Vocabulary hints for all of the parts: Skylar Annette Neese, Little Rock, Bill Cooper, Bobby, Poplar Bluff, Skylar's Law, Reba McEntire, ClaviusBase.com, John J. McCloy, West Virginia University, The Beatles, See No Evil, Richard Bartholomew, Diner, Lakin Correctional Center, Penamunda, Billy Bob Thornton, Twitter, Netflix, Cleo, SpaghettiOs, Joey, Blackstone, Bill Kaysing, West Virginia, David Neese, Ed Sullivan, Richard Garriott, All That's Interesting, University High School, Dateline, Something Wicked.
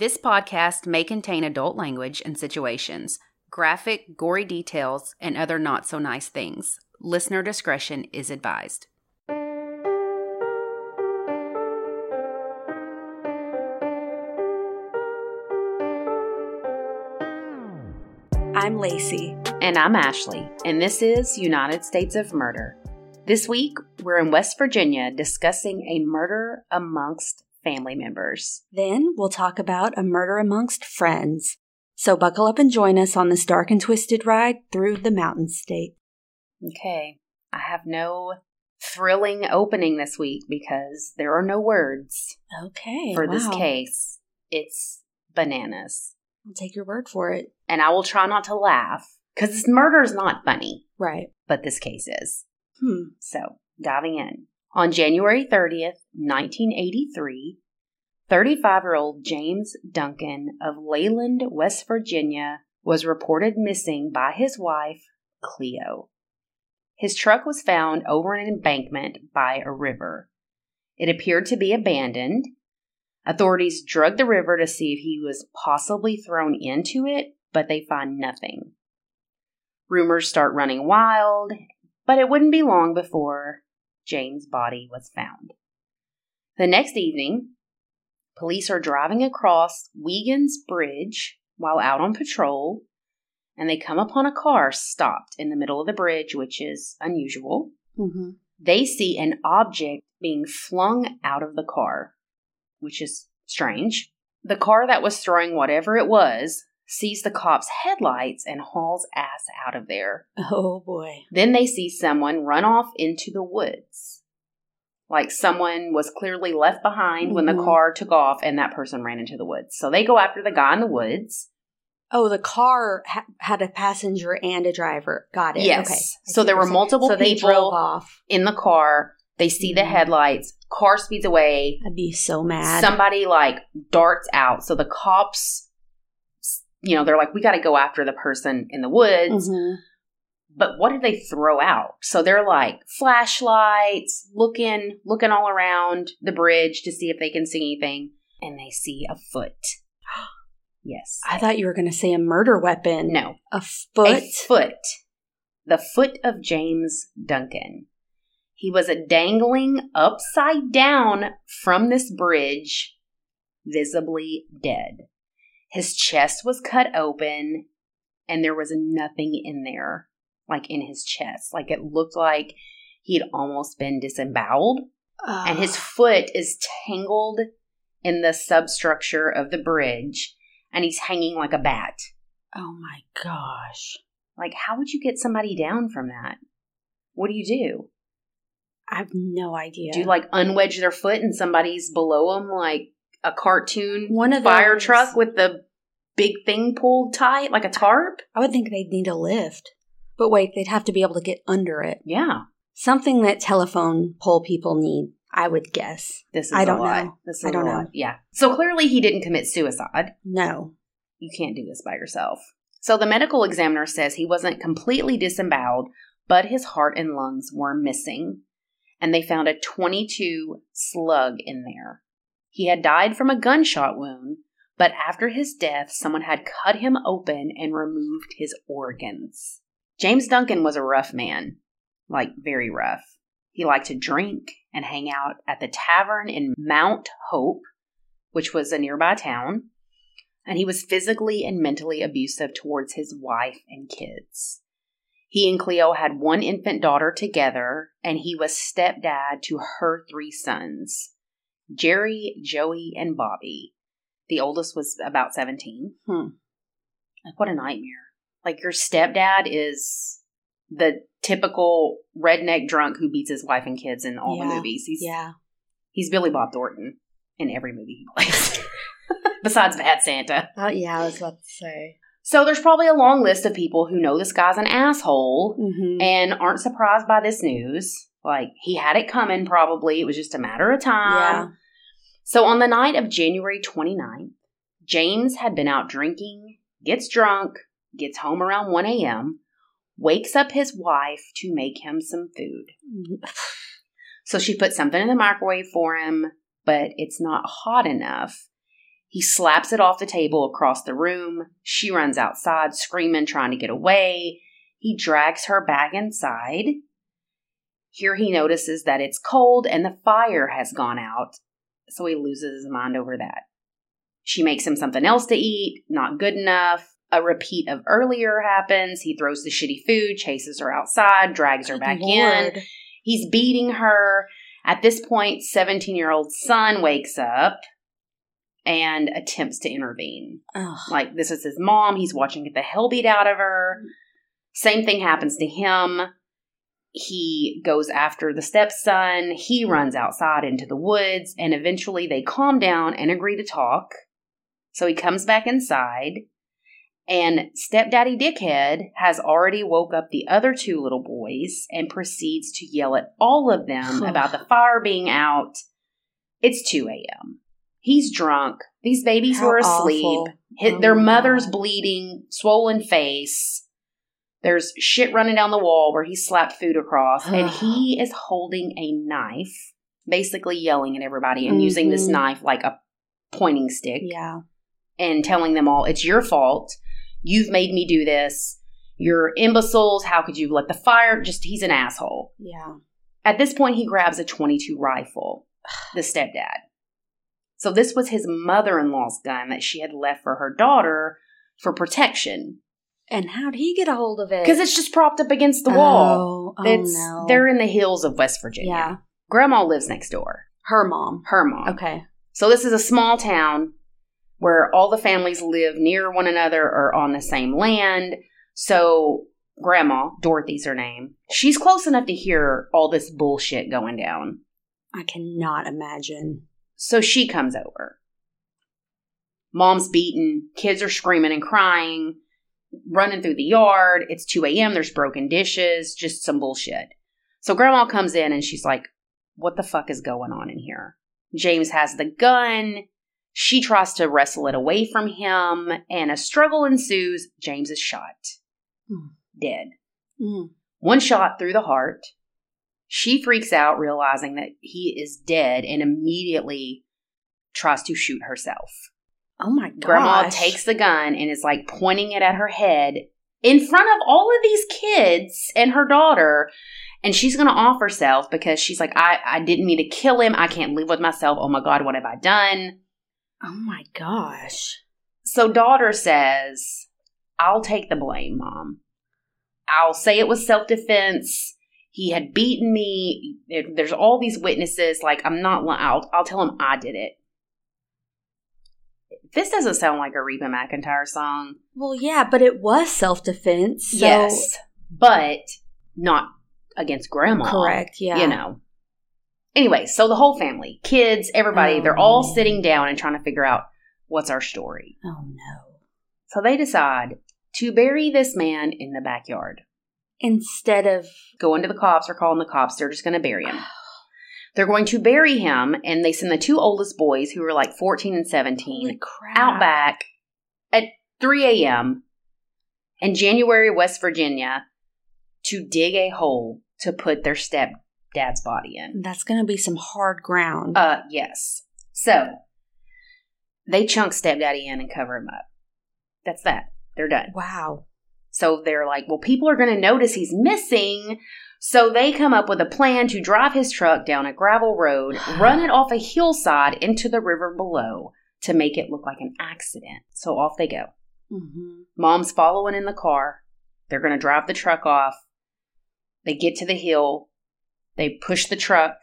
This podcast may contain adult language and situations, graphic, gory details, and other not-so-nice things. Listener discretion is advised. I'm Lacey. And I'm Ashley, and this is United States of Murder. This week, we're in West Virginia discussing a murder amongst family members. Then we'll talk about a murder amongst friends. So buckle up and join us on this dark and twisted ride through the Mountain State. Okay, I have no thrilling opening this week because there are no words. Okay, for this case. It's bananas. I'll take your word for it. And I will try not to laugh because murder is not funny. Right. But this case is. So, diving in. On January 30th, 1983, 35-year-old James Duncan of Leyland, West Virginia, was reported missing by his wife, Cleo. His truck was found over an embankment by a river. It appeared to be abandoned. Authorities drug the river to see if he was possibly thrown into it, but they find nothing. Rumors start running wild, but it wouldn't be long before James' body was found. The next evening, police are driving across Wiegand's Bridge while out on patrol, and they come upon a car stopped in the middle of the bridge, which is unusual. Mm-hmm. They see an object being flung out of the car, which is strange. The car that was throwing whatever it was sees the cop's headlights and hauls ass out of there. Oh, boy. Then they see someone run off into the woods. Like someone was clearly left behind when the car took off and that person ran into the woods. So they go after the guy in the woods. Oh, the car had a passenger and a driver. Got it. Yes. Okay. So there were multiple people they drove off in the car. They see the headlights. Car speeds away. I'd be so mad. Somebody, darts out. So the cops, they're like, we got to go after the person in the woods. Mm-hmm. But what did they throw out? So they're like, flashlights, looking all around the bridge to see if they can see anything. And they see a foot. Yes. I thought you were going to say a murder weapon. No. A foot? A foot. The foot of James Duncan. He was dangling upside down from this bridge, visibly dead. His chest was cut open, and there was nothing in there, in his chest. It looked like he'd almost been disemboweled. And his foot is tangled in the substructure of the bridge, and he's hanging like a bat. Oh, my gosh. How would you get somebody down from that? What do you do? I have no idea. Do you, unwedge their foot and somebody's below them like a cartoon fire truck with the big thing pulled tight, like a tarp? I would think they'd need a lift. But wait, they'd have to be able to get under it. Yeah. Something that telephone pole people need, I would guess. I don't know. Yeah. So clearly he didn't commit suicide. No. You can't do this by yourself. So the medical examiner says he wasn't completely disemboweled, but his heart and lungs were missing. And they found a .22 slug in there. He had died from a gunshot wound, but after his death, someone had cut him open and removed his organs. James Duncan was a rough man, very rough. He liked to drink and hang out at the tavern in Mount Hope, which was a nearby town, and he was physically and mentally abusive towards his wife and kids. He and Cleo had one infant daughter together, and he was stepdad to her three sons, Jerry, Joey, and Bobby. The oldest was about 17. What a nightmare. Your stepdad is the typical redneck drunk who beats his wife and kids in all the movies. He's Billy Bob Thornton in every movie he plays, besides Bad Santa. Oh, yeah, I was about to say. So there's probably a long list of people who know this guy's an asshole and aren't surprised by this news. He had it coming probably. It was just a matter of time. Yeah. So on the night of January 29th, James had been out drinking, gets drunk, gets home around 1 a.m., wakes up his wife to make him some food. So she put something in the microwave for him, but it's not hot enough. He slaps it off the table across the room. She runs outside screaming, trying to get away. He drags her back inside. Here he notices that it's cold and the fire has gone out, so he loses his mind over that. She makes him something else to eat, not good enough. A repeat of earlier happens. He throws the shitty food, chases her outside, drags her back in. He's beating her. At this point, 17-year-old son wakes up and attempts to intervene. Ugh. Like, this is his mom. He's watching get the hell beat out of her. Same thing happens to him. He goes after the stepson. He runs outside into the woods, and eventually they calm down and agree to talk. So he comes back inside, and stepdaddy dickhead has already woke up the other two little boys and proceeds to yell at all of them about the fire being out. It's 2 a.m. He's drunk. These babies were asleep. Their mother's bleeding, swollen face. There's shit running down the wall where he slapped food across, and he is holding a knife, basically yelling at everybody and using this knife like a pointing stick. Yeah. And telling them all, it's your fault. You've made me do this. You're imbeciles. How could you let the fire? Just, he's an asshole. Yeah. At this point, he grabs a .22 rifle, the stepdad. So this was his mother-in-law's gun that she had left for her daughter for protection. And how'd he get a hold of it? Because it's just propped up against the wall. Oh, no. They're in the hills of West Virginia. Yeah. Grandma lives next door. Her mom. Okay. So this is a small town where all the families live near one another or on the same land. So Grandma, Dorothy's her name, she's close enough to hear all this bullshit going down. I cannot imagine. So she comes over. Mom's beaten. Kids are screaming and crying. Running through the yard. It's 2 a.m. There's broken dishes. Just some bullshit. So Grandma comes in and she's like, what the fuck is going on in here? James has the gun. She tries to wrestle it away from him. And a struggle ensues. James is shot. Dead. One shot through the heart. She freaks out, realizing that he is dead, and immediately tries to shoot herself. Oh, my gosh. Grandma takes the gun and is, like, pointing it at her head in front of all of these kids and her daughter. And she's going to off herself because she's like, I didn't mean to kill him. I can't live with myself. Oh, my God. What have I done? Oh, my gosh. So daughter says, I'll take the blame, Mom. I'll say it was self-defense. He had beaten me. There's all these witnesses. Like, I'm not – I'll tell him I did it. This doesn't sound like a Reba McEntire song. Well, yeah, but it was self-defense. So. Yes, but not against Grandma. Correct, yeah. You know. Anyway, so the whole family, kids, everybody, they're all sitting down and trying to figure out what's our story. Oh, no. So they decide to bury this man in the backyard. Instead of going to the cops or calling the cops, they're just going to bury him. They're going to bury him, and they send the two oldest boys, who are like 14 and 17, out back at 3 a.m. in January, West Virginia, to dig a hole to put their stepdad's body in. That's going to be some hard ground. Yes. So, they chunk stepdaddy in and cover him up. That's that. They're done. Wow. So, they're like, well, people are going to notice he's missing. So they come up with a plan to drive his truck down a gravel road, run it off a hillside into the river below to make it look like an accident. So off they go. Mm-hmm. Mom's following in the car. They're going to drive the truck off. They get to the hill. They push the truck.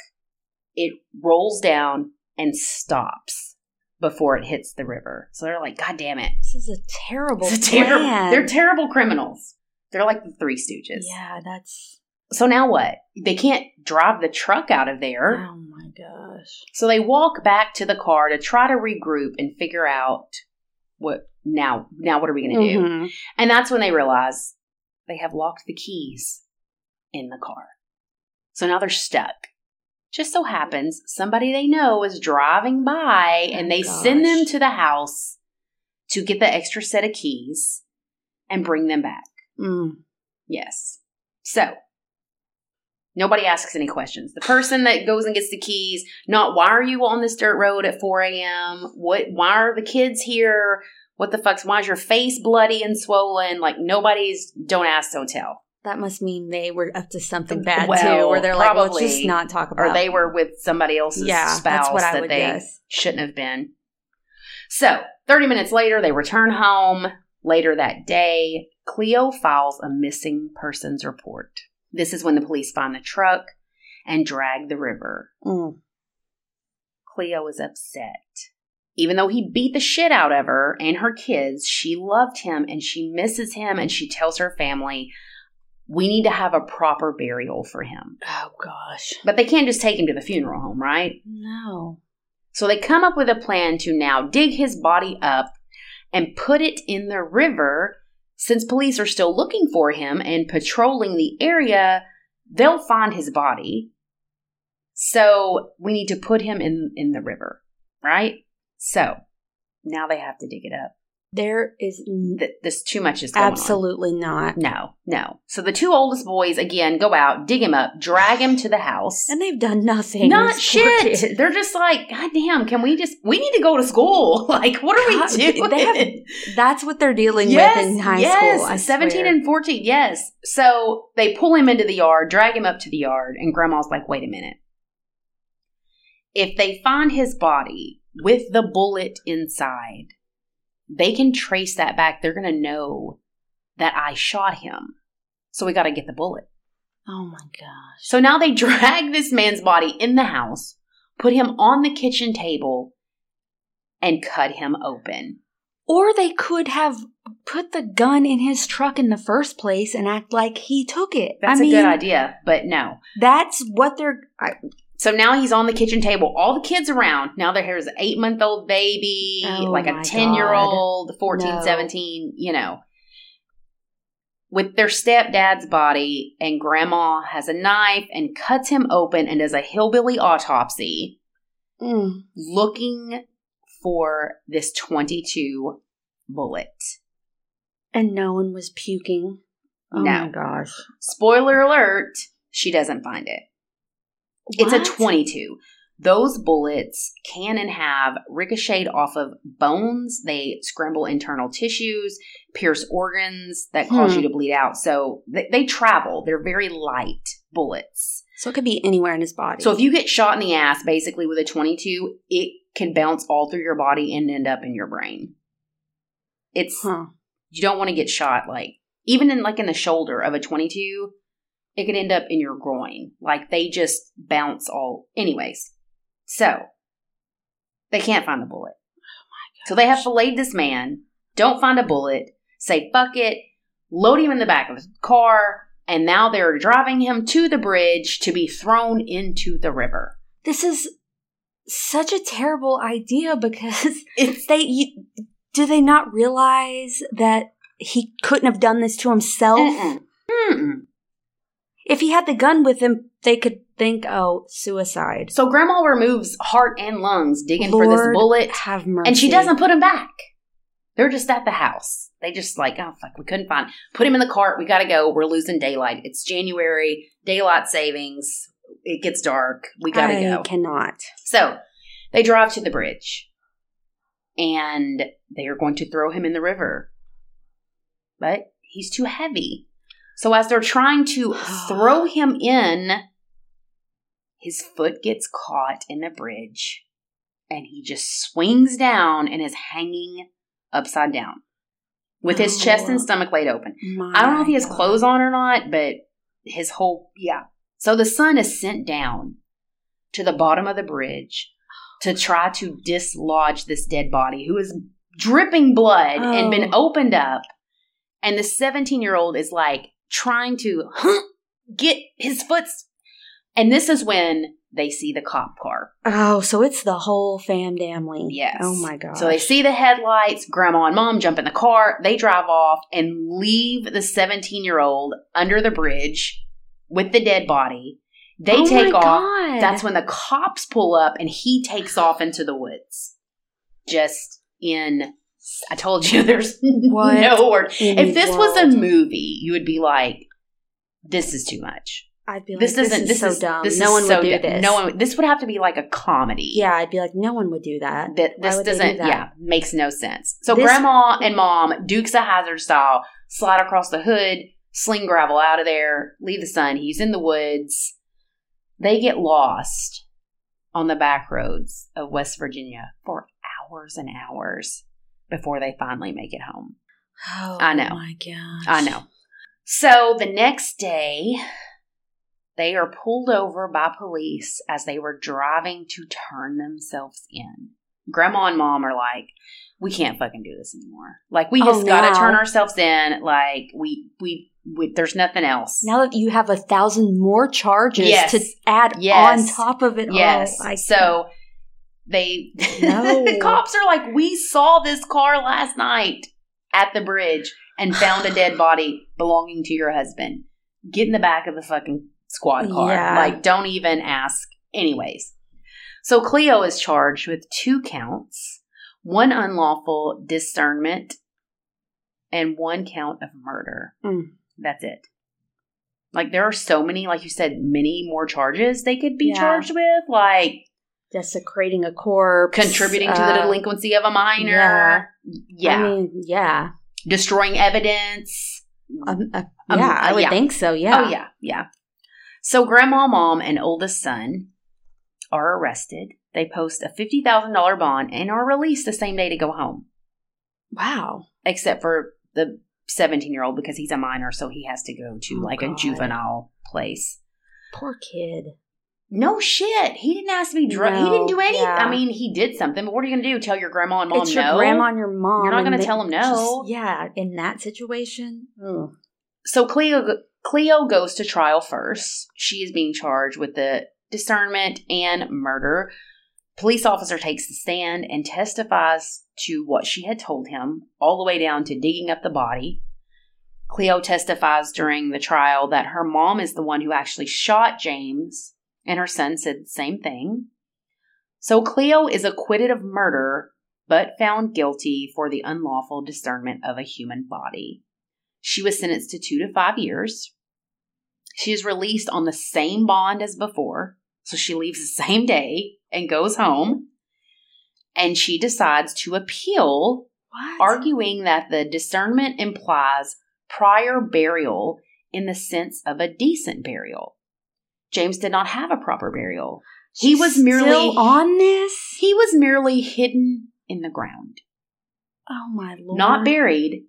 It rolls down and stops before it hits the river. So they're like, God damn it. This is a terrible plan. They're terrible criminals. They're like the Three Stooges. Yeah, that's... So now what? They can't drive the truck out of there. Oh, my gosh. So they walk back to the car to try to regroup and figure out what now what are we going to do? And that's when they realize they have locked the keys in the car. So now they're stuck. Just so happens somebody they know is driving by and they send them to the house to get the extra set of keys and bring them back. Yes. So. Nobody asks any questions. The person that goes and gets the keys, not why are you on this dirt road at 4 a.m.? Why are the kids here? What the fuck's, why is your face bloody and swollen? Like, nobody's, don't ask, don't tell. That must mean they were up to something bad, well, too, or they're probably, like, well, let's just not talk about it. Or they were with somebody else's spouse that's what I that would they guess. Shouldn't have been. So, 30 minutes later, they return home. Later that day, Cleo files a missing persons report. This is when the police find the truck and drag the river. Mm. Cleo is upset. Even though he beat the shit out of her and her kids, she loved him and she misses him, and she tells her family, we need to have a proper burial for him. Oh, gosh. But they can't just take him to the funeral home, right? No. So they come up with a plan to now dig his body up and put it in the river. Since police are still looking for him and patrolling the area, they'll find his body. So we need to put him in the river, right? So now they have to dig it up. There is this too much is going absolutely on. Not. No. So the two oldest boys again go out, dig him up, drag him to the house, and they've done nothing. Not shit. Kids. They're just like, God damn, can we just? We need to go to school. Like, what are we doing? That's what they're dealing with in high school. I 17 swear. And 14. Yes. So they pull him into the yard, drag him up to the yard, and Grandma's like, wait a minute. If they find his body with the bullet inside, they can trace that back. They're going to know that I shot him. So we got to get the bullet. Oh, my gosh. So now they drag this man's body in the house, put him on the kitchen table, and cut him open. Or they could have put the gun in his truck in the first place and act like he took it. That's a good idea, but no. That's what they're... So now he's on the kitchen table, all the kids around. Now there's an 8-month-old baby, like a 10-year-old, 14, 17, you know, with their stepdad's body. And Grandma has a knife and cuts him open and does a hillbilly autopsy looking for this 22 bullet. And no one was puking. Oh, my gosh. Spoiler alert, she doesn't find it. What? It's a 22. Those bullets can and have ricocheted off of bones. They scramble internal tissues, pierce organs that cause you to bleed out. So they travel. They're very light bullets. So it could be anywhere in his body. So if you get shot in the ass, basically with a 22, it can bounce all through your body and end up in your brain. It's you don't want to get shot like even in like in the shoulder of a 22. It could end up in your groin. Like, they just bounce all... Anyways. So, they can't find the bullet. Oh, my God. So, they have filleted this man. Don't find a bullet. Say, fuck it. Load him in the back of his car. And now they're driving him to the bridge to be thrown into the river. This is such a terrible idea because do they not realize that he couldn't have done this to himself? If he had the gun with him, they could think, oh, suicide. So Grandma removes heart and lungs digging for this bullet. Have mercy. And she doesn't put him back. They're just at the house. They just like, oh, fuck, we couldn't find him. Put him in the cart. We got to go. We're losing daylight. It's January. Daylight savings. It gets dark. We got to go. I cannot. So they drive to the bridge. And they are going to throw him in the river. But he's too heavy. So as they're trying to throw him in, his foot gets caught in the bridge and he just swings down and is hanging upside down with his chest and stomach laid open. I don't know if he has clothes on or not, but his whole, So the son is sent down to the bottom of the bridge to try to dislodge this dead body who is dripping blood and been opened up. And the 17-year-old is like, trying to get his foots. And this is when they see the cop car. Oh, so it's the whole family. Yes. Oh, my God. So they see the headlights. Grandma and Mom jump in the car. They drive off and leave the 17-year-old under the bridge with the dead body. They take off. God. That's when the cops pull up and he takes off into the woods. Just in... I told you there's no word. If this was a movie, you would be like, this is too much. I'd be like, this is so dumb. No one would do this. This would have to be like a comedy. Yeah, I'd be like, no one would do that. This doesn't. Yeah, makes no sense. So grandma and mom, Dukes of Hazzard style, slide across the hood, sling gravel out of there, leave the son. He's in the woods. They get lost on the back roads of West Virginia for hours and hours before they finally make it home. Oh, I know. Oh, my gosh. I know. So the next day, they are pulled over by police as they were driving to turn themselves in. Grandma and mom are like, we can't fucking do this anymore. Like, we just got to turn ourselves in. Like, we there's nothing else. Now that you have 1,000 more charges to add on top of it all. So the cops are like, we saw this car last night at the bridge and found a dead body belonging to your husband. Get in the back of the fucking squad car. Yeah. Like, don't even ask. Anyways. So Cleo is charged with 2 counts, 1 unlawful discernment, and 1 count of murder. Mm. That's it. Like, there are so many, like you said, many more charges they could be charged with. Like, desecrating a corpse. Contributing to the delinquency of a minor. Yeah. I mean, destroying evidence. I would think so, Oh, yeah. So grandma, mom, and oldest son are arrested. They post a $50,000 bond and are released the same day to go home. Wow. Except for the 17-year-old because he's a minor, so he has to go to a juvenile place. Poor kid. No shit. He didn't ask me drunk. No, he didn't do anything. Yeah. I mean, he did something, but what are you going to do? Tell your grandma and mom no? It's your grandma and your mom. You're not going to tell them no. Just, in that situation. Ugh. So Cleo goes to trial first. She is being charged with the discernment and murder. Police officer takes the stand and testifies to what she had told him, all the way down to digging up the body. Cleo testifies during the trial that her mom is the one who actually shot James, and her son said the same thing. So Cleo is acquitted of murder, but found guilty for the unlawful discernment of a human body. She was sentenced to 2 to 5 years. She is released on the same bond as before. So she leaves the same day and goes home. And she decides to appeal, arguing that the discernment implies prior burial in the sense of a decent burial. James did not have a proper burial. He was merely hidden in the ground. Oh, my Lord. Not buried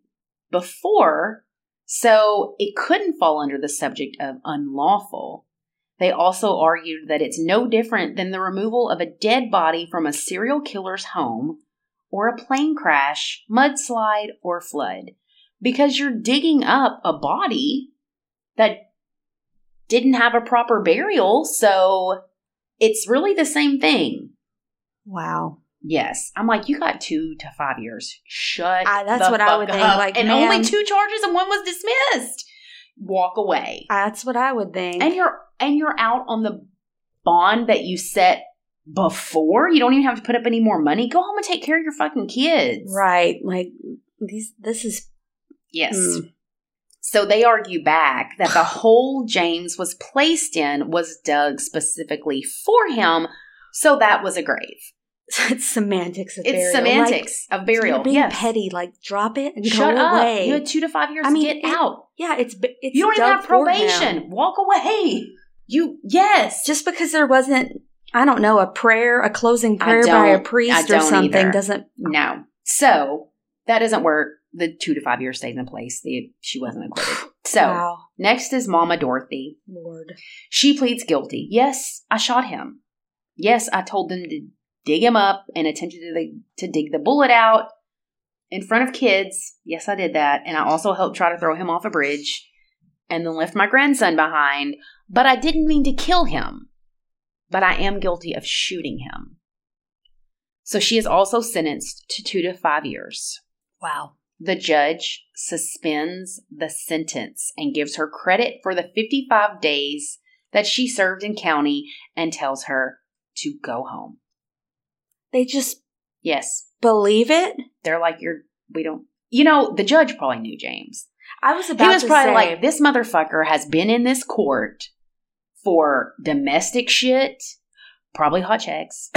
before. So it couldn't fall under the subject of unlawful. They also argued that it's no different than the removal of a dead body from a serial killer's home or a plane crash, mudslide, or flood. Because you're digging up a body that didn't have a proper burial, so it's really the same thing. Wow. Yes. I'm like, you got 2 to 5 years. Shut the fuck up. That's what I would think. Like, and man, only 2 charges and 1 was dismissed. Walk away. That's what I would think. And you're out on the bond that you set before. You don't even have to put up any more money. Go home and take care of your fucking kids. Right. Like, this is... Yes. Mm. So they argue back that the hole James was placed in was dug specifically for him, so that was a grave. It's semantics of burial. It's semantics of burial. You're being petty. Like, drop it and go away. You had 2 to 5 years to get out. Yeah, it's you don't even have probation. Walk away. Just because there wasn't, I don't know, a closing prayer by a priest or something doesn't. No. So that doesn't work. The 2 to 5 years stays in place. She wasn't acquitted. So next is Mama Dorothy. Lord. She pleads guilty. Yes, I shot him. Yes, I told them to dig him up and attempted to dig the bullet out in front of kids. Yes, I did that. And I also helped try to throw him off a bridge and then left my grandson behind. But I didn't mean to kill him. But I am guilty of shooting him. So she is also sentenced to 2 to 5 years. Wow. The judge suspends the sentence and gives her credit for the 55 days that she served in county and tells her to go home. They just believe it? They're like, we don't... You know, the judge probably knew James. He was probably like, this motherfucker has been in this court for domestic shit, probably hot checks.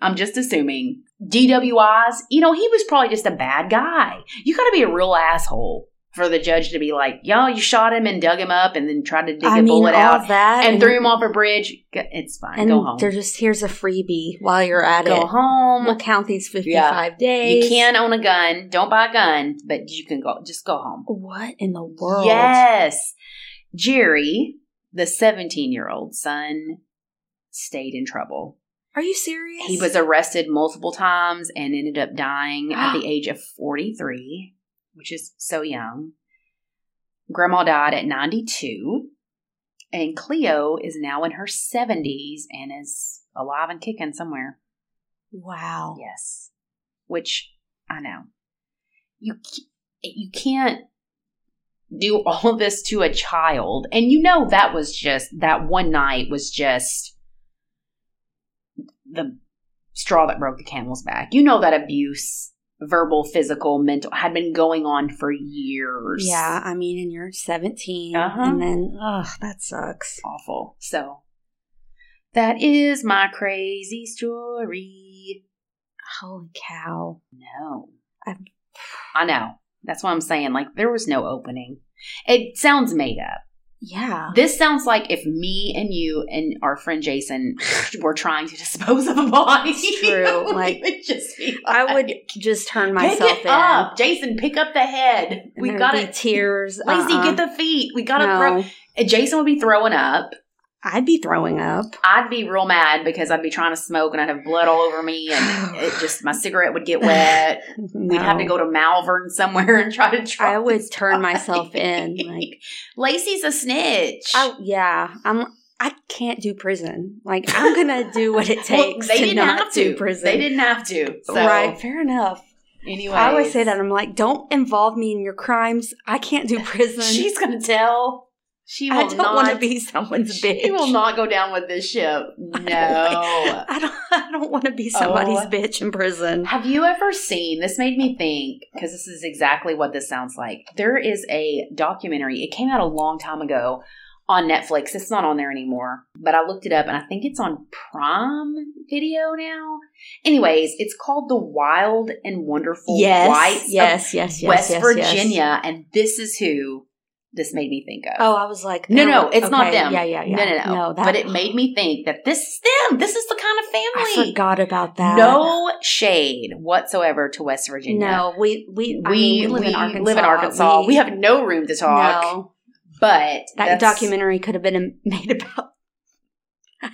I'm just assuming. DWIs, you know, he was probably just a bad guy. You got to be a real asshole for the judge to be like, yo, you shot him and dug him up and then tried to dig a bullet out and threw him off a bridge. It's fine. And go home. They're just, here's a freebie while you're at it. Go home. We'll count these 55 days. You can own a gun. Don't buy a gun, but you can go. Just go home. What in the world? Yes. Jerry, the 17-year-old son, stayed in trouble. Are you serious? He was arrested multiple times and ended up dying at the age of 43, which is so young. Grandma died at 92, and Cleo is now in her 70s and is alive and kicking somewhere. Wow. Yes. Which, I know. You can't do all this to a child. And you know that was just, that one night was just the straw that broke the camel's back. You know that abuse, verbal, physical, mental, had been going on for years. Yeah, I mean, and you're 17. Uh-huh. And then, ugh, that sucks. Awful. So, that is my crazy story. Holy cow. No. I know. That's what I'm saying. Like, there was no opening. It sounds made up. Yeah. This sounds like if me and you and our friend Jason were trying to dispose of a body. It's true. Like, I would just turn myself in. Up. Jason, pick up the head. And we got it. Tears. Lazy, get the feet. We got to throw. Jason would be throwing up. I'd be throwing up. I'd be real mad because I'd be trying to smoke and I'd have blood all over me and it just, my cigarette would get wet. No. We'd have to go to Malvern somewhere and try to try. I would turn myself in. Like, Lacey's a snitch. Yeah. I can't do prison. Like, I'm going to do what it takes to not do prison. They didn't have to. So. Right. Fair enough. Anyway, I always say that. I'm like, don't involve me in your crimes. I can't do prison. She's going to tell. She will not want to be someone's bitch. She will not go down with this ship. No. I don't want to be somebody's bitch in prison. Have you ever seen, this made me think, because this is exactly what this sounds like. There is a documentary. It came out a long time ago on Netflix. It's not on there anymore. But I looked it up and I think it's on Prime Video now. Anyways, it's called The Wild and Wonderful Whites of West Virginia. And this is who this made me think of. Oh, I was like, no, it's not them. Yeah. No. But it made me think that this is them. This is the kind of family. I forgot about that. No shade whatsoever to West Virginia. No, we live in Arkansas. We have no room to talk. No. But that documentary could have been made about. Oh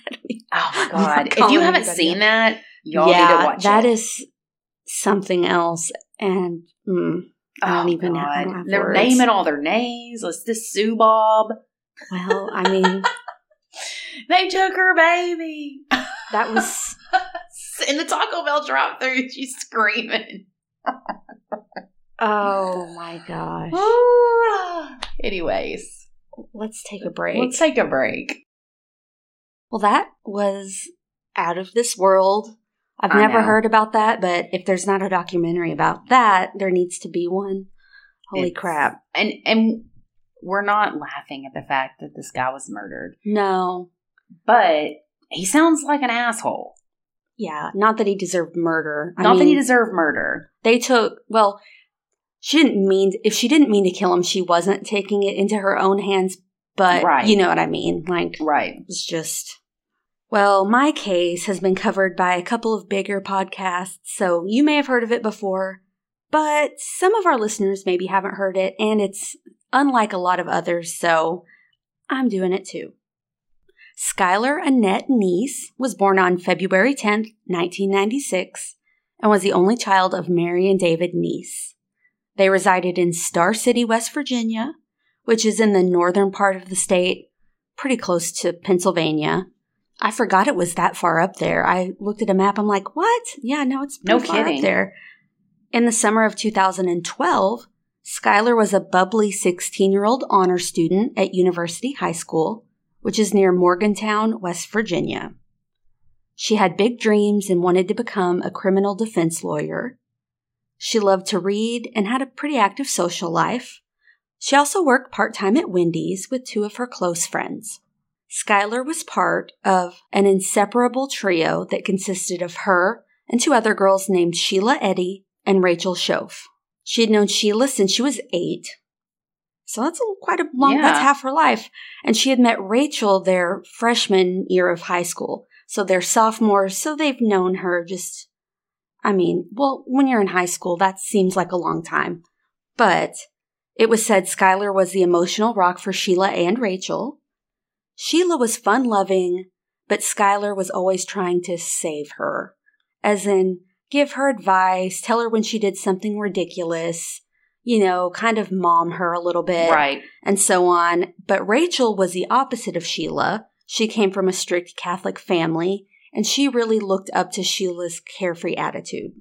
my God! If you haven't seen that, y'all need to watch it. That is something else, and. I don't even know. They're naming all their names. Let's this Sue Bob. Well, I mean, they took her baby. That was in the Taco Bell drive-thru. She's screaming. Oh my gosh. Anyways, let's take a break. Well, that was Out of This World. I've never heard about that, but if there's not a documentary about that, there needs to be one. Holy crap. And we're not laughing at the fact that this guy was murdered. No. But he sounds like an asshole. Yeah. Not that he deserved murder. They took, well, if she didn't mean to kill him, she wasn't taking it into her own hands, but you know what I mean? Like, it's just... Well, my case has been covered by a couple of bigger podcasts, so you may have heard of it before, but some of our listeners maybe haven't heard it, and it's unlike a lot of others, so I'm doing it too. Skylar Annette Neese was born on February 10th, 1996, and was the only child of Mary and David Neese. They resided in Star City, West Virginia, which is in the northern part of the state, pretty close to Pennsylvania. I forgot it was that far up there. I looked at a map. I'm like, what? Yeah, no, it's pretty far up there. In the summer of 2012, Skylar was a bubbly 16-year-old honor student at University High School, which is near Morgantown, West Virginia. She had big dreams and wanted to become a criminal defense lawyer. She loved to read and had a pretty active social life, She also worked part-time at Wendy's with two of her close friends. Skylar was part of an inseparable trio that consisted of her and two other girls named Sheila Eddy and Rachel Schoff. She had known Sheila since she was 8. So that's that's half her life. And she had met Rachel their freshman year of high school. So they're sophomores, so they've known her when you're in high school, that seems like a long time. But it was said Skylar was the emotional rock for Sheila and Rachel. Sheila was fun-loving, but Skylar was always trying to save her. As in, give her advice, tell her when she did something ridiculous, kind of mom her a little bit, right, and so on. But Rachel was the opposite of Sheila. She came from a strict Catholic family, and she really looked up to Sheila's carefree attitude.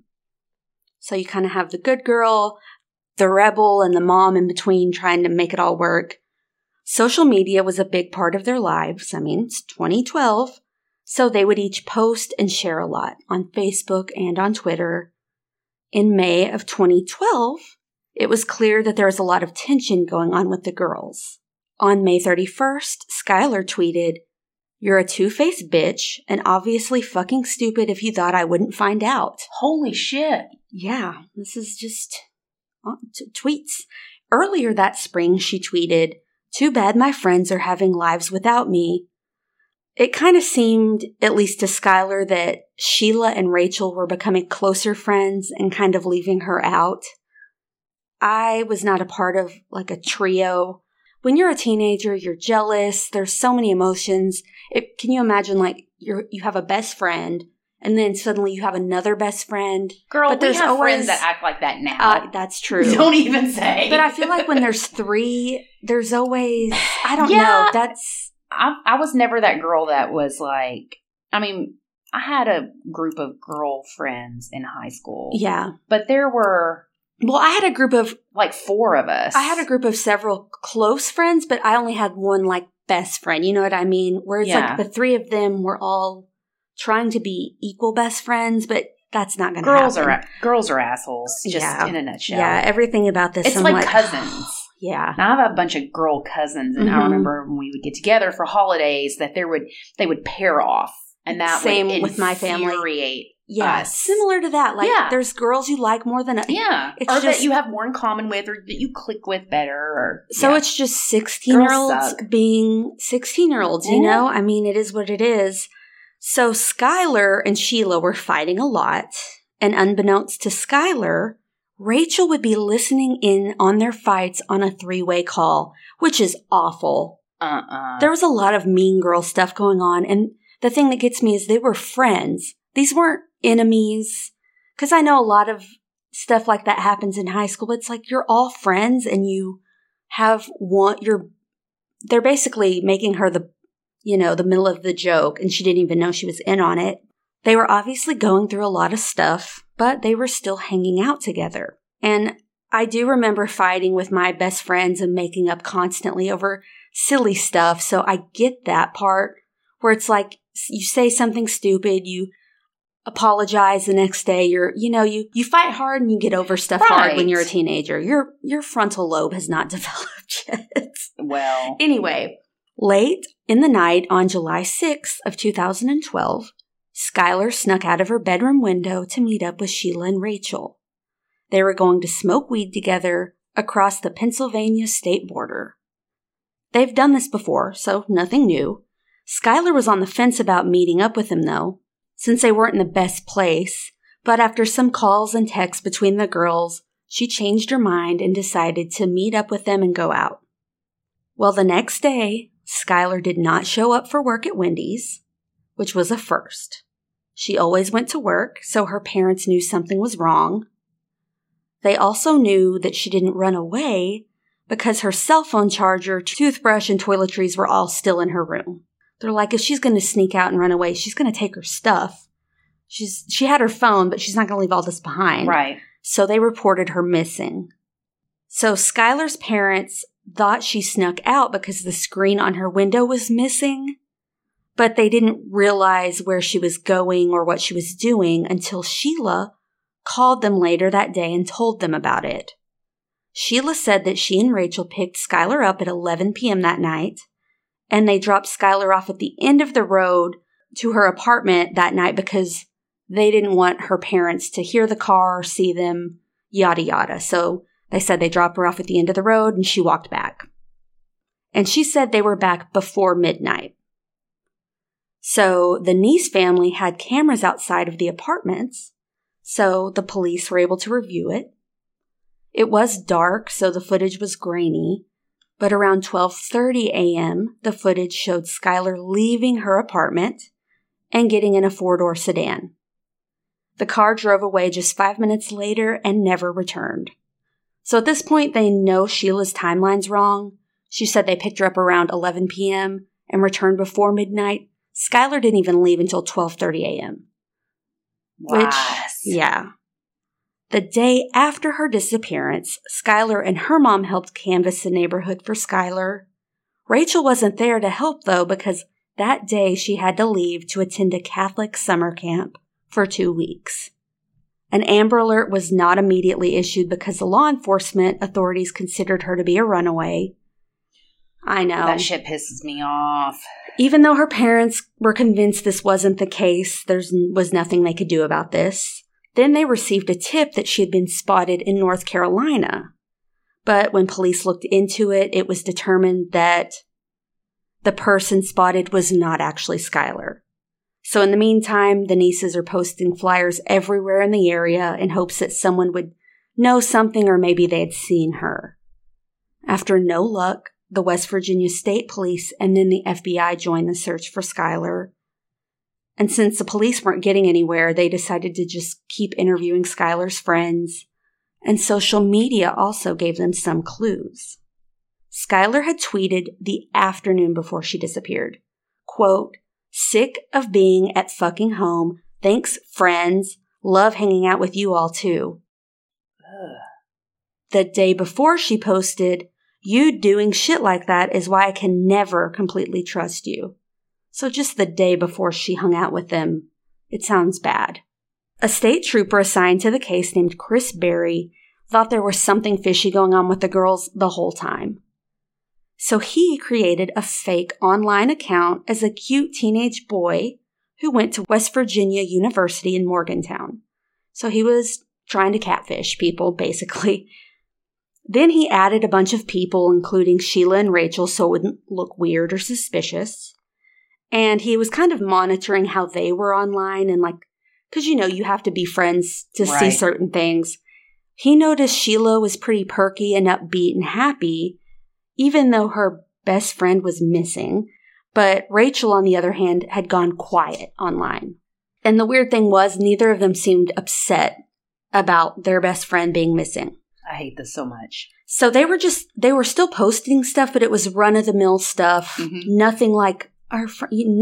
So you kind of have the good girl, the rebel, and the mom in between trying to make it all work. Social media was a big part of their lives. It's 2012. So they would each post and share a lot on Facebook and on Twitter. In May of 2012, it was clear that there was a lot of tension going on with the girls. On May 31st, Skylar tweeted, "You're a two-faced bitch and obviously fucking stupid if you thought I wouldn't find out." Holy shit. Yeah, this is just tweets. Earlier that spring, she tweeted, "Too bad my friends are having lives without me." It kind of seemed, at least to Skylar, that Sheila and Rachel were becoming closer friends and kind of leaving her out. I was not a part of a trio. When you're a teenager, you're jealous. There's so many emotions. Can you imagine you have a best friend and then suddenly you have another best friend? Girl, but there's friends that act like that now. That's true. Don't even say. But I feel like when there's three, there's always, I don't know. That's... I was never that girl that was I had a group of girlfriends in high school. Yeah. But there were... Well, I had a group of... four of us. I had a group of several close friends, but I only had one, best friend. You know what I mean? Where it's the three of them were all trying to be equal best friends, but that's not going to happen. Girls are assholes, just in a nutshell. Yeah, everything about this... It's like cousins. Yeah. Now, I have a bunch of girl cousins, and I remember when we would get together for holidays that they would pair off, and that same would with my family. Yeah, us. Similar to that. There's girls you like more than that you have more in common with, or that you click with better. It's just 16-year-olds being 16-year-olds. You know, it is what it is. So Skylar and Sheila were fighting a lot, and unbeknownst to Skylar, Rachel would be listening in on their fights on a three-way call, which is awful. There was a lot of mean girl stuff going on, and the thing that gets me is they were friends. These weren't enemies, because I know a lot of stuff like that happens in high school. It's you're all friends, and you have they're basically making her the middle of the joke, and she didn't even know she was in on it. They were obviously going through a lot of stuff, but they were still hanging out together. And I do remember fighting with my best friends and making up constantly over silly stuff. So I get that part where it's you say something stupid, you apologize the next day, you fight hard and you get over stuff hard when you're a teenager. Your frontal lobe has not developed yet. Well. Anyway, late in the night on July 6th of 2012, Skylar snuck out of her bedroom window to meet up with Sheila and Rachel. They were going to smoke weed together across the Pennsylvania state border. They've done this before, so nothing new. Skylar was on the fence about meeting up with them, though, since they weren't in the best place, but after some calls and texts between the girls, she changed her mind and decided to meet up with them and go out. Well, the next day, Skylar did not show up for work at Wendy's, which was a first. She always went to work, so her parents knew something was wrong. They also knew that she didn't run away because her cell phone charger, toothbrush, and toiletries were all still in her room. They're if she's going to sneak out and run away, she's going to take her stuff. She had her phone, but she's not going to leave all this behind. Right. So they reported her missing. So Skylar's parents thought she snuck out because the screen on her window was missing. But they didn't realize where she was going or what she was doing until Sheila called them later that day and told them about it. Sheila said that she and Rachel picked Skylar up at 11 p.m. that night, and they dropped Skylar off at the end of the road to her apartment that night because they didn't want her parents to hear the car, see them, yada, yada. So they said they dropped her off at the end of the road, and she walked back. And she said they were back before midnight. So the Neese family had cameras outside of the apartments, so the police were able to review it. It was dark, so the footage was grainy, but around 12:30 a.m., the footage showed Skylar leaving her apartment and getting in a four-door sedan. The car drove away just 5 minutes later and never returned. So at this point, they know Sheila's timeline's wrong. She said they picked her up around 11 p.m. and returned before midnight. Skylar didn't even leave until 12:30 a.m. Yeah. The day after her disappearance, Skylar and her mom helped canvass the neighborhood for Skylar. Rachel wasn't there to help, though, because that day she had to leave to attend a Catholic summer camp for 2 weeks. An Amber Alert was not immediately issued because the law enforcement authorities considered her to be a runaway. I know. That shit pisses me off. Even though her parents were convinced this wasn't the case, there was nothing they could do about this. Then they received a tip that she had been spotted in North Carolina. But when police looked into it, it was determined that the person spotted was not actually Skylar. So in the meantime, the Neeses are posting flyers everywhere in the area in hopes that someone would know something or maybe they had seen her. After no luck, the West Virginia State Police and then the FBI joined the search for Skylar. And since the police weren't getting anywhere, they decided to just keep interviewing Skylar's friends. And social media also gave them some clues. Skylar had tweeted the afternoon before she disappeared. Quote, "Sick of being at fucking home. Thanks, friends. Love hanging out with you all, too." Ugh. The day before she posted, "You doing shit like that is why I can never completely trust you." So just the day before she hung out with them, it sounds bad. A state trooper assigned to the case named Chris Berry thought there was something fishy going on with the girls the whole time. So he created a fake online account as a cute teenage boy who went to West Virginia University in Morgantown. So he was trying to catfish people, basically. Then he added a bunch of people, including Sheila and Rachel, so it wouldn't look weird or suspicious. And he was kind of monitoring how they were online and because, you have to be friends to see certain things. He noticed Sheila was pretty perky and upbeat and happy, even though her best friend was missing. But Rachel, on the other hand, had gone quiet online. And the weird thing was neither of them seemed upset about their best friend being missing. I hate this so much. So they were still posting stuff, but it was run-of-the-mill stuff. Mm-hmm. Nothing like...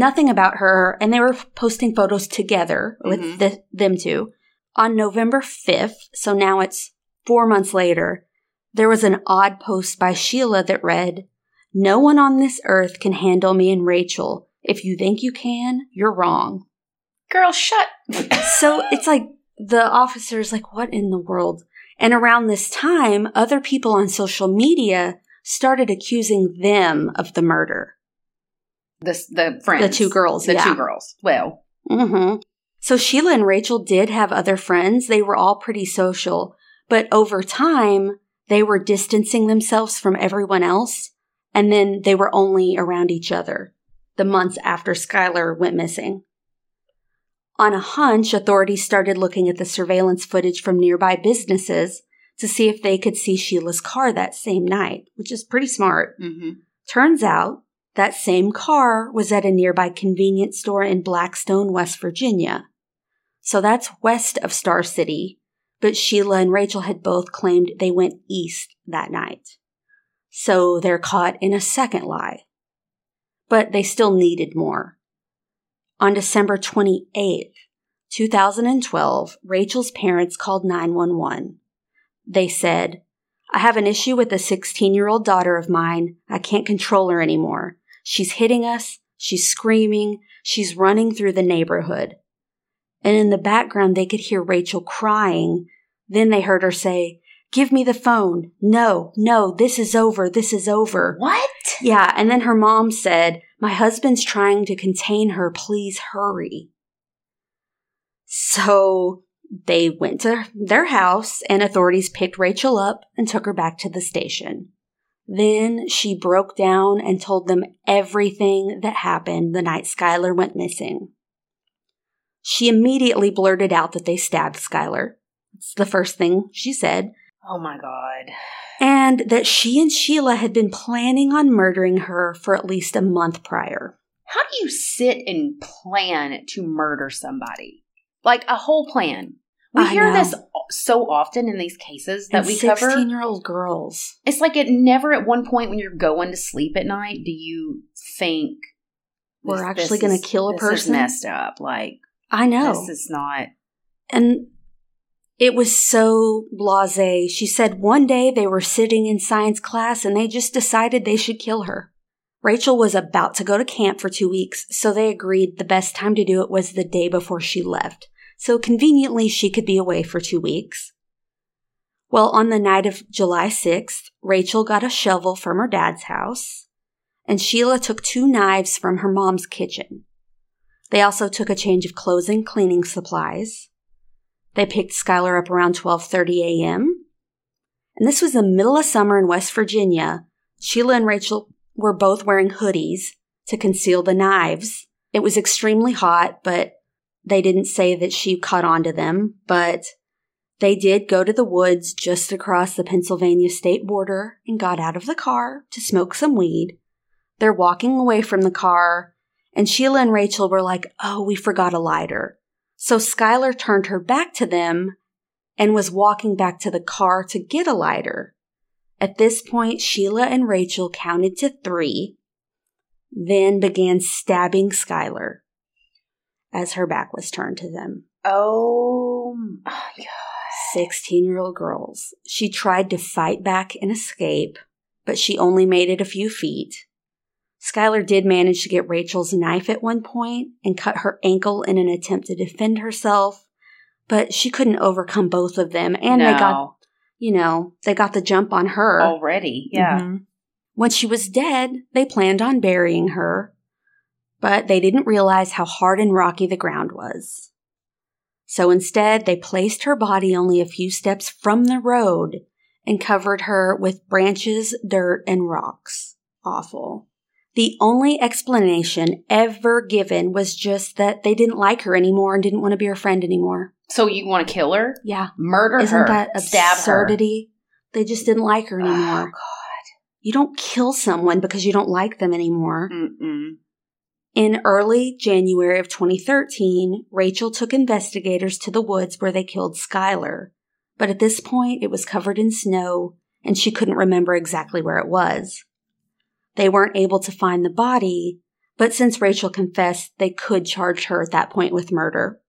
nothing about her, and they were posting photos together with them two. On November 5th, so now it's 4 months later, there was an odd post by Sheila that read, "No one on this earth can handle me and Rachel. If you think you can, you're wrong." Girl, shut. So it's like the officer's like, what in the world? And around this time, other people on social media started accusing them of the murder. The friends. The two girls. Well. Mm-hmm. So Sheila and Rachel did have other friends. They were all pretty social. But over time, they were distancing themselves from everyone else. And then they were only around each other the months after Skylar went missing. On a hunch, authorities started looking at the surveillance footage from nearby businesses to see if they could see Sheila's car that same night, which is pretty smart. Mm-hmm. Turns out, that same car was at a nearby convenience store in Blackstone, West Virginia. So that's west of Star City, but Sheila and Rachel had both claimed they went east that night. So they're caught in a second lie. But they still needed more. On December 28th, 2012, Rachel's parents called 911. They said, "I have an issue with a 16-year-old daughter of mine. I can't control her anymore. She's hitting us. She's screaming. She's running through the neighborhood." And in the background, they could hear Rachel crying. Then they heard her say, give me the phone. No, this is over. What? Yeah. And then her mom said, my husband's trying to contain her. Please hurry. So they went to their house and authorities picked Rachel up and took her back to the station. Then she broke down and told them everything that happened the night Skylar went missing. She immediately blurted out that they stabbed Skylar. It's the first thing she said. Oh my God. And that she and Sheila had been planning on murdering her for at least a month prior. How do you sit and plan to murder somebody? Like a whole plan. We hear this so often in these cases that we cover. 16-year-old girls. It's like it never at one point when you're going to sleep at night do you think we're actually going to kill a person. This is messed up. Like, I know. This is not. And it was so blasé. She said one day they were sitting in science class and they just decided they should kill her. Rachel was about to go to camp for 2 weeks, so they agreed the best time to do it was the day before she left. So conveniently, she could be away for 2 weeks. Well, on the night of July 6th, Rachel got a shovel from her dad's house, and Sheila took 2 knives from her mom's kitchen. They also took a change of clothes and cleaning supplies. They picked Skylar up around 12:30 a.m. And this was the middle of summer in West Virginia. Sheila and Rachel were both wearing hoodies to conceal the knives. It was extremely hot, but they didn't say that she caught on to them, but they did go to the woods just across the Pennsylvania state border and got out of the car to smoke some weed. They're walking away from the car, and Sheila and Rachel were like, oh, we forgot a lighter. So Skylar turned her back to them and was walking back to the car to get a lighter. At this point, Sheila and Rachel counted to 3, then began stabbing Skylar as her back was turned to them. Oh, my God. 16-year-old girls. She tried to fight back and escape, but she only made it a few feet. Skylar did manage to get Rachel's knife at one point and cut her ankle in an attempt to defend herself, but she couldn't overcome both of them. And they got, they got the jump on her. Already, yeah. Mm-hmm. When she was dead, they planned on burying her, but they didn't realize how hard and rocky the ground was. So instead, they placed her body only a few steps from the road and covered her with branches, dirt, and rocks. Awful. The only explanation ever given was just that they didn't like her anymore and didn't want to be her friend anymore. So you want to kill her? Yeah. Murder her? Isn't that absurdity? They just didn't like her anymore. Oh, God. You don't kill someone because you don't like them anymore. Mm-mm. In early January of 2013, Rachel took investigators to the woods where they killed Skylar. But at this point, it was covered in snow, and she couldn't remember exactly where it was. They weren't able to find the body, but since Rachel confessed, they could charge her at that point with murder.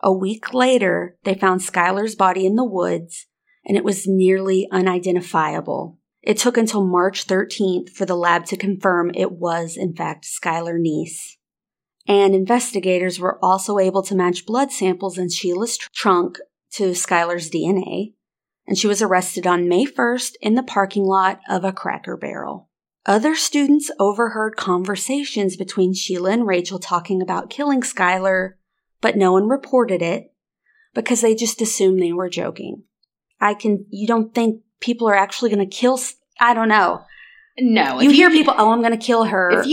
A week later, they found Skylar's body in the woods, and it was nearly unidentifiable. It took until March 13th for the lab to confirm it was, in fact, Skylar Neese. And investigators were also able to match blood samples in Sheila's trunk to Skylar's DNA. And she was arrested on May 1st in the parking lot of a Cracker Barrel. Other students overheard conversations between Sheila and Rachel talking about killing Skylar, but no one reported it because they just assumed they were joking. You don't think people are actually going to kill. I don't know. No. You hear people, oh, I'm going to kill her. If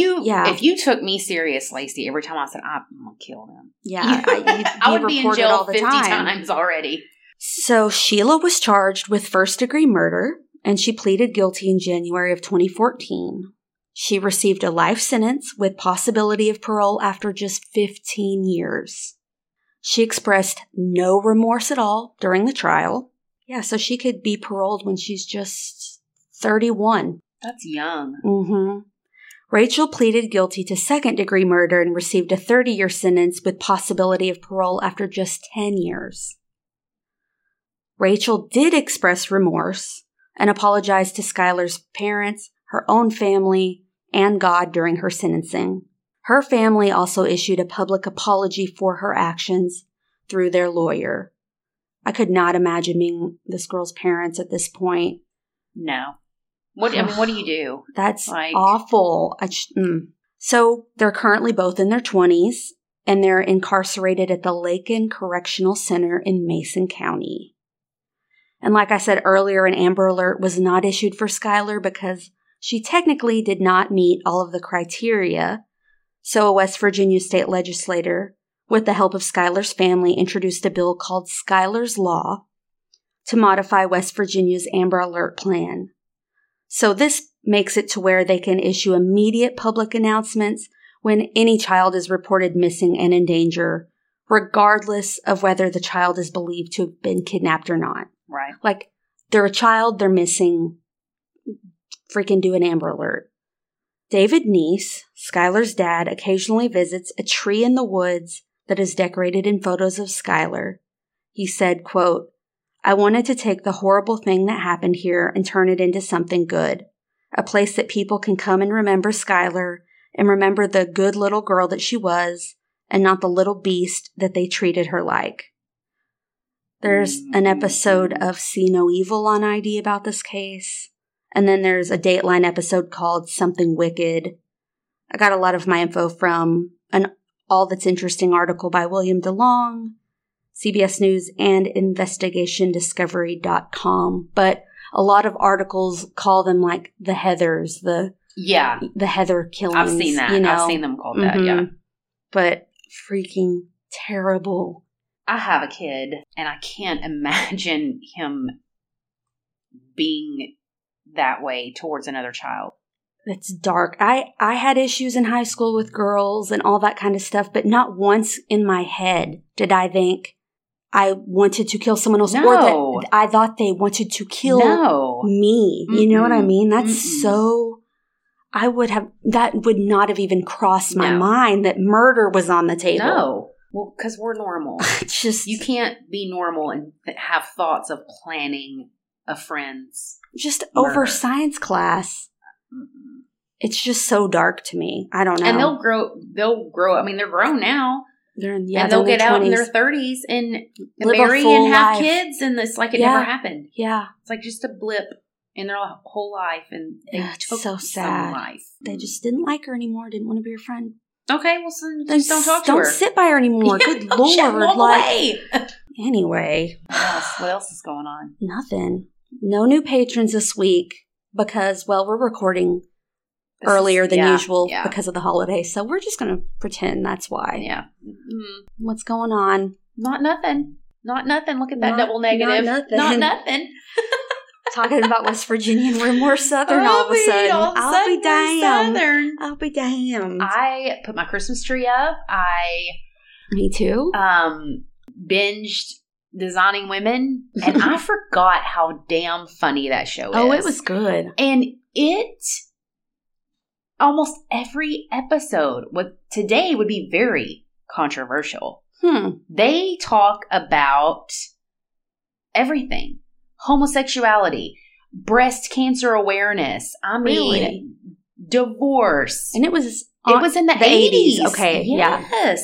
you took me serious, Lacey, every time I said, I'm going to kill them. Yeah. I would be in jail 50 times already. So Sheila was charged with first-degree murder, and she pleaded guilty in January of 2014. She received a life sentence with possibility of parole after just 15 years. She expressed no remorse at all during the trial. Yeah, so she could be paroled when she's just 31. That's young. Mm-hmm. Rachel pleaded guilty to second-degree murder and received a 30-year sentence with possibility of parole after just 10 years. Rachel did express remorse and apologized to Skylar's parents, her own family, and God during her sentencing. Her family also issued a public apology for her actions through their lawyer. I could not imagine being this girl's parents at this point. No. What I mean, what do you do? That's like, awful. So they're currently both in their 20s, and they're incarcerated at the Lakin Correctional Center in Mason County. And like I said earlier, an Amber Alert was not issued for Skylar because she technically did not meet all of the criteria. So a West Virginia state legislator, with the help of Skylar's family, introduced a bill called Skylar's Law to modify West Virginia's Amber Alert plan. So this makes it to where they can issue immediate public announcements when any child is reported missing and in danger, regardless of whether the child is believed to have been kidnapped or not. Right. Like, they're a child, they're missing, freaking do an Amber Alert. David Neese, Skylar's dad, occasionally visits a tree in the woods that is decorated in photos of Skylar. He said, quote, "I wanted to take the horrible thing that happened here and turn it into something good, a place that people can come and remember Skylar and remember the good little girl that she was and not the little beast that they treated her like." There's an episode of See No Evil on ID about this case. And then there's a Dateline episode called Something Wicked. I got a lot of my info from an All That's Interesting article by William DeLong, CBS News, and investigationdiscovery.com. But a lot of articles call them like the Heathers, the Heather killings. I've seen that. You know? I've seen them called that, yeah. But freaking terrible. I have a kid, and I can't imagine him being that way towards another child. That's dark. I had issues in high school with girls and all that kind of stuff, but not once in my head did I think I wanted to kill someone else or that I thought they wanted to kill me. Mm-mm. You know what I mean? That's so – that would not have even crossed my mind that murder was on the table. No. Well, because we're normal. It's just – you can't be normal and have thoughts of planning a friend's murder. Over science class. Mm-mm. It's just so dark to me. I don't know. And they'll grow. I mean, they're grown now. They're in and they'll get 20s. Out in their 30s and marry and have kids. And it's like it never happened. Yeah. It's like just a blip in their whole life. And they took so sad. Some life. They just didn't like her anymore. Didn't want to be her friend. Okay, well, so just don't talk to her. Don't sit by her anymore. Yeah, good Lord. Anyway. What else is going on? Nothing. No new patrons this week because, well, we're recording earlier than usual because of the holiday. So we're just going to pretend that's why. Yeah. Mm-hmm. What's going on? Not nothing. Look at that double negative. Not nothing. Talking about West Virginia, we're more Southern I'll be damned. I put my Christmas tree up. Me too. Binged Designing Women, and I forgot how damn funny that show is. Oh, it was good. And almost every episode, what today would be very controversial. They talk about everything. Homosexuality, breast cancer awareness. I mean, divorce. And it was in the 80s. Okay. Yes. Yeah.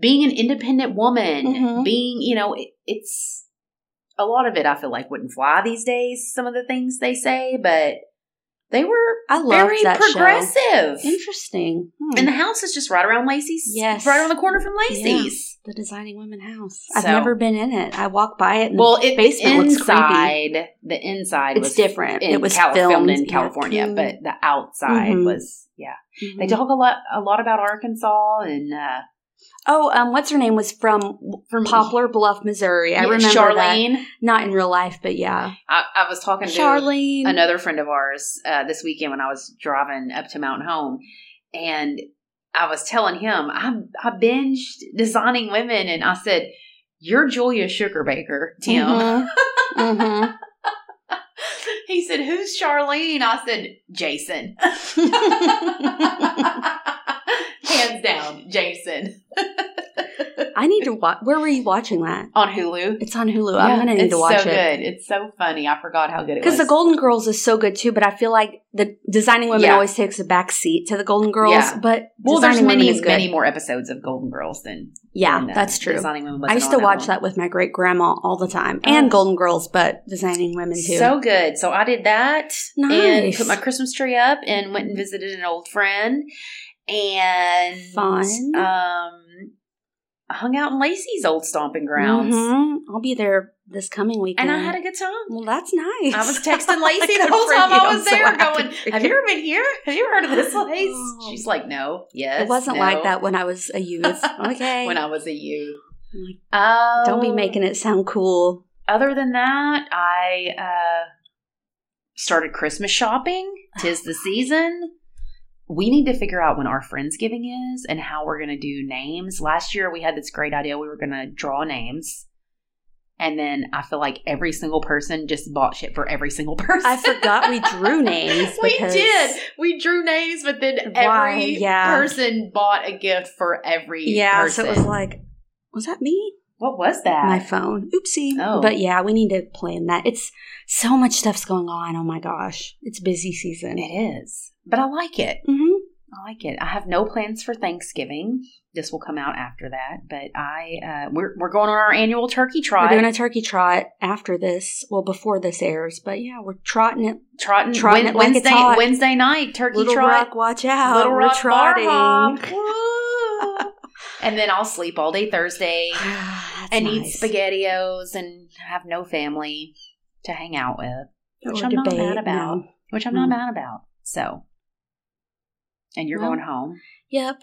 Being an independent woman, being, it's a lot of it I feel like wouldn't fly these days, some of the things they say, but they were very progressive. Show. Interesting. And the house is just right around Lacey's. Yes. Right around the corner from Lacey's. Yeah. The Designing Women house. So, I've never been in it. I walk by it and the basement looks creepy. The inside was different. It was filmed in California, but the outside was, They talk a lot about Arkansas and what's her name was from Poplar Bluff, Missouri. I remember Charlene. That. Not in real life, but yeah. I was talking to Charlene, another friend of ours, this weekend when I was driving up to Mount Hope, and I was telling him I binged Designing Women, and I said, "You're Julia Sugarbaker, Tim." Mm-hmm. Mm-hmm. He said, "Who's Charlene?" I said, "Jason." Hands down, Jason. I need to watch. Where were you watching that? On Hulu. It's on Hulu. Yeah, I'm going to need to watch it. It's so good. It's so funny. I forgot how good it was. Because the Golden Girls is so good, too. But I feel like the Designing Women always takes a back seat to the Golden Girls. Yeah. But well, Designing Women is good. There's many more episodes of Golden Girls than that's true. Designing Women. I used to watch that with my great-grandma all the time. And Golden Girls, but Designing Women, too. So good. So I did that. Nice. And put my Christmas tree up and went and visited an old friend. And fun. I hung out in Lacey's old stomping grounds. Mm-hmm. I'll be there this coming weekend. And I had a good time. Well, that's nice. I was texting Lacey the whole time I was there going, have you ever been here? Have you ever heard of this place? She's like, no. Yes. It wasn't like that when I was a youth. Okay. When I was a youth. Don't be making it sound cool. Other than that, I started Christmas shopping. 'Tis the season. We need to figure out when our Friendsgiving is and how we're going to do names. Last year, we had this great idea. We were going to draw names. And then I feel like every single person just bought shit for every single person. I forgot we drew names. We did. We drew names, but then every person bought a gift for every person. Yeah, so it was like, was that me? What was that? My phone. Oopsie. Oh. But yeah, we need to plan that. It's so much stuff's going on. Oh my gosh. It's busy season. It is. But I like it. Mm-hmm. I like it. I have no plans for Thanksgiving. This will come out after that. But we're going on our annual turkey trot. We're doing a turkey trot after this. Well, before this airs. But yeah, we're trotting it. Trotting it Wednesday, like it's Wednesday night, turkey Little trot. Little Rock, watch out. Little Rock, we're trotting. Bar hop. And then I'll sleep all day Thursday and eat SpaghettiOs and have no family to hang out with, which I'm not mad about. No. Which I'm not mad about. So. And you're going home? Yep.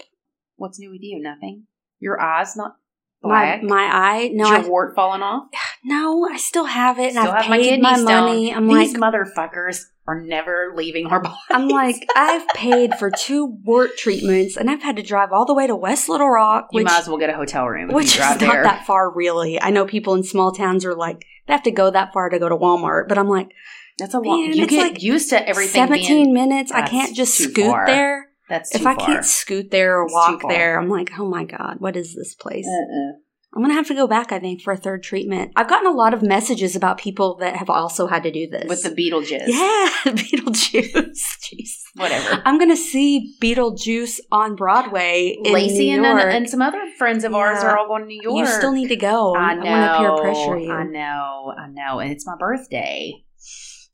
What's new with you? Nothing? Your eye's not black? My eye? No. Is your wart falling off? No, I still have it. And I've paid my money. I'm like, these motherfuckers are never leaving our bodies. I'm like, I've paid for 2 wart treatments, and I've had to drive all the way to West Little Rock. You might as well get a hotel room. Which is not that far, really. I know people in small towns are like, they have to go that far to go to Walmart. But I'm like, that's a long. You get like used to everything. 17 minutes. I can't just scoot there. That's too far. If I can't scoot there or walk there, I'm like, oh my God, what is this place? I'm going to have to go back, I think, for a third treatment. I've gotten a lot of messages about people that have also had to do this. With the Beetlejuice. Yeah, Beetlejuice. Jeez. Whatever. I'm going to see Beetlejuice on Broadway in Lacey New York. Lacey and some other friends of ours are all going to New York. You still need to go. I know. I want to peer pressure you. I know. And it's my birthday.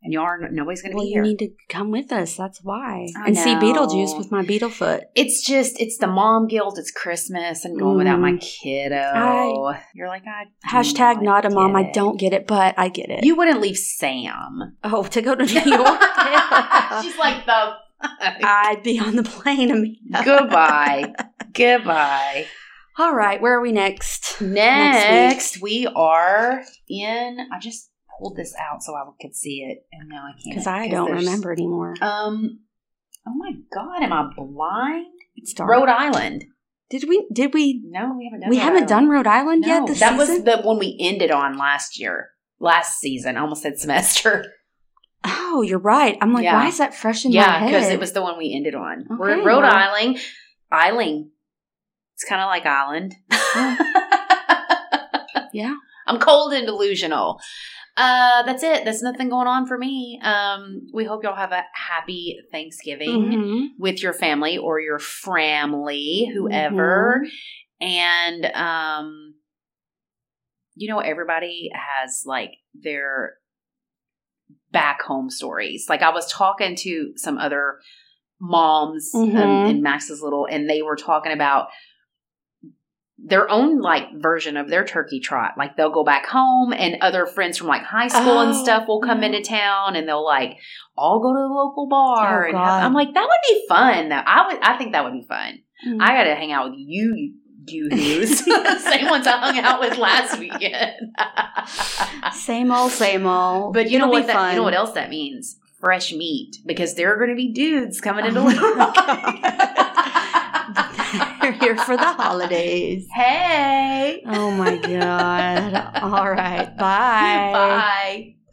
And nobody's going to be here. Well, you need to come with us. That's why. I know. See Beetlejuice with my beetle foot. It's just, it's the mom guilt. It's Christmas. I'm going without my kiddo. You're like, #not, not a mom. I don't get it, but I get it. You wouldn't leave Sam. Oh, to go to New York? She's like, I'd be on the plane. Goodbye. All right. Where are we next? Next we are in, I just pulled this out so I could see it, and now I can't. Because I don't remember anymore. Oh my God, am I blind? It's dark. Rhode Island. Did we? No, we haven't done. We haven't done Rhode Island yet this season? That was the one we ended on last season. I almost said semester. Oh, you're right. I'm like, why is that fresh in my head? Yeah, because it was the one we ended on. Okay, we're in Rhode Island. Island. It's kind of like island. Yeah. I'm cold and delusional. That's it. That's nothing going on for me. We hope y'all have a happy Thanksgiving with your family or your family, whoever. Mm-hmm. And, everybody has like their back home stories. Like I was talking to some other moms and Max's little, and they were talking about their own like version of their turkey trot. Like they'll go back home and other friends from like high school and stuff will come into town and they'll like all go to the local bar. Oh, and I'm like, that would be fun. I think that would be fun. Mm-hmm. I got to hang out with you-hoos. Same ones I hung out with last weekend. Same old. But you know what you know what else that means? Fresh meat, because there are going to be dudes coming into Little Rock. Here for the holidays. Hey. Oh my God. All right. Bye. Bye.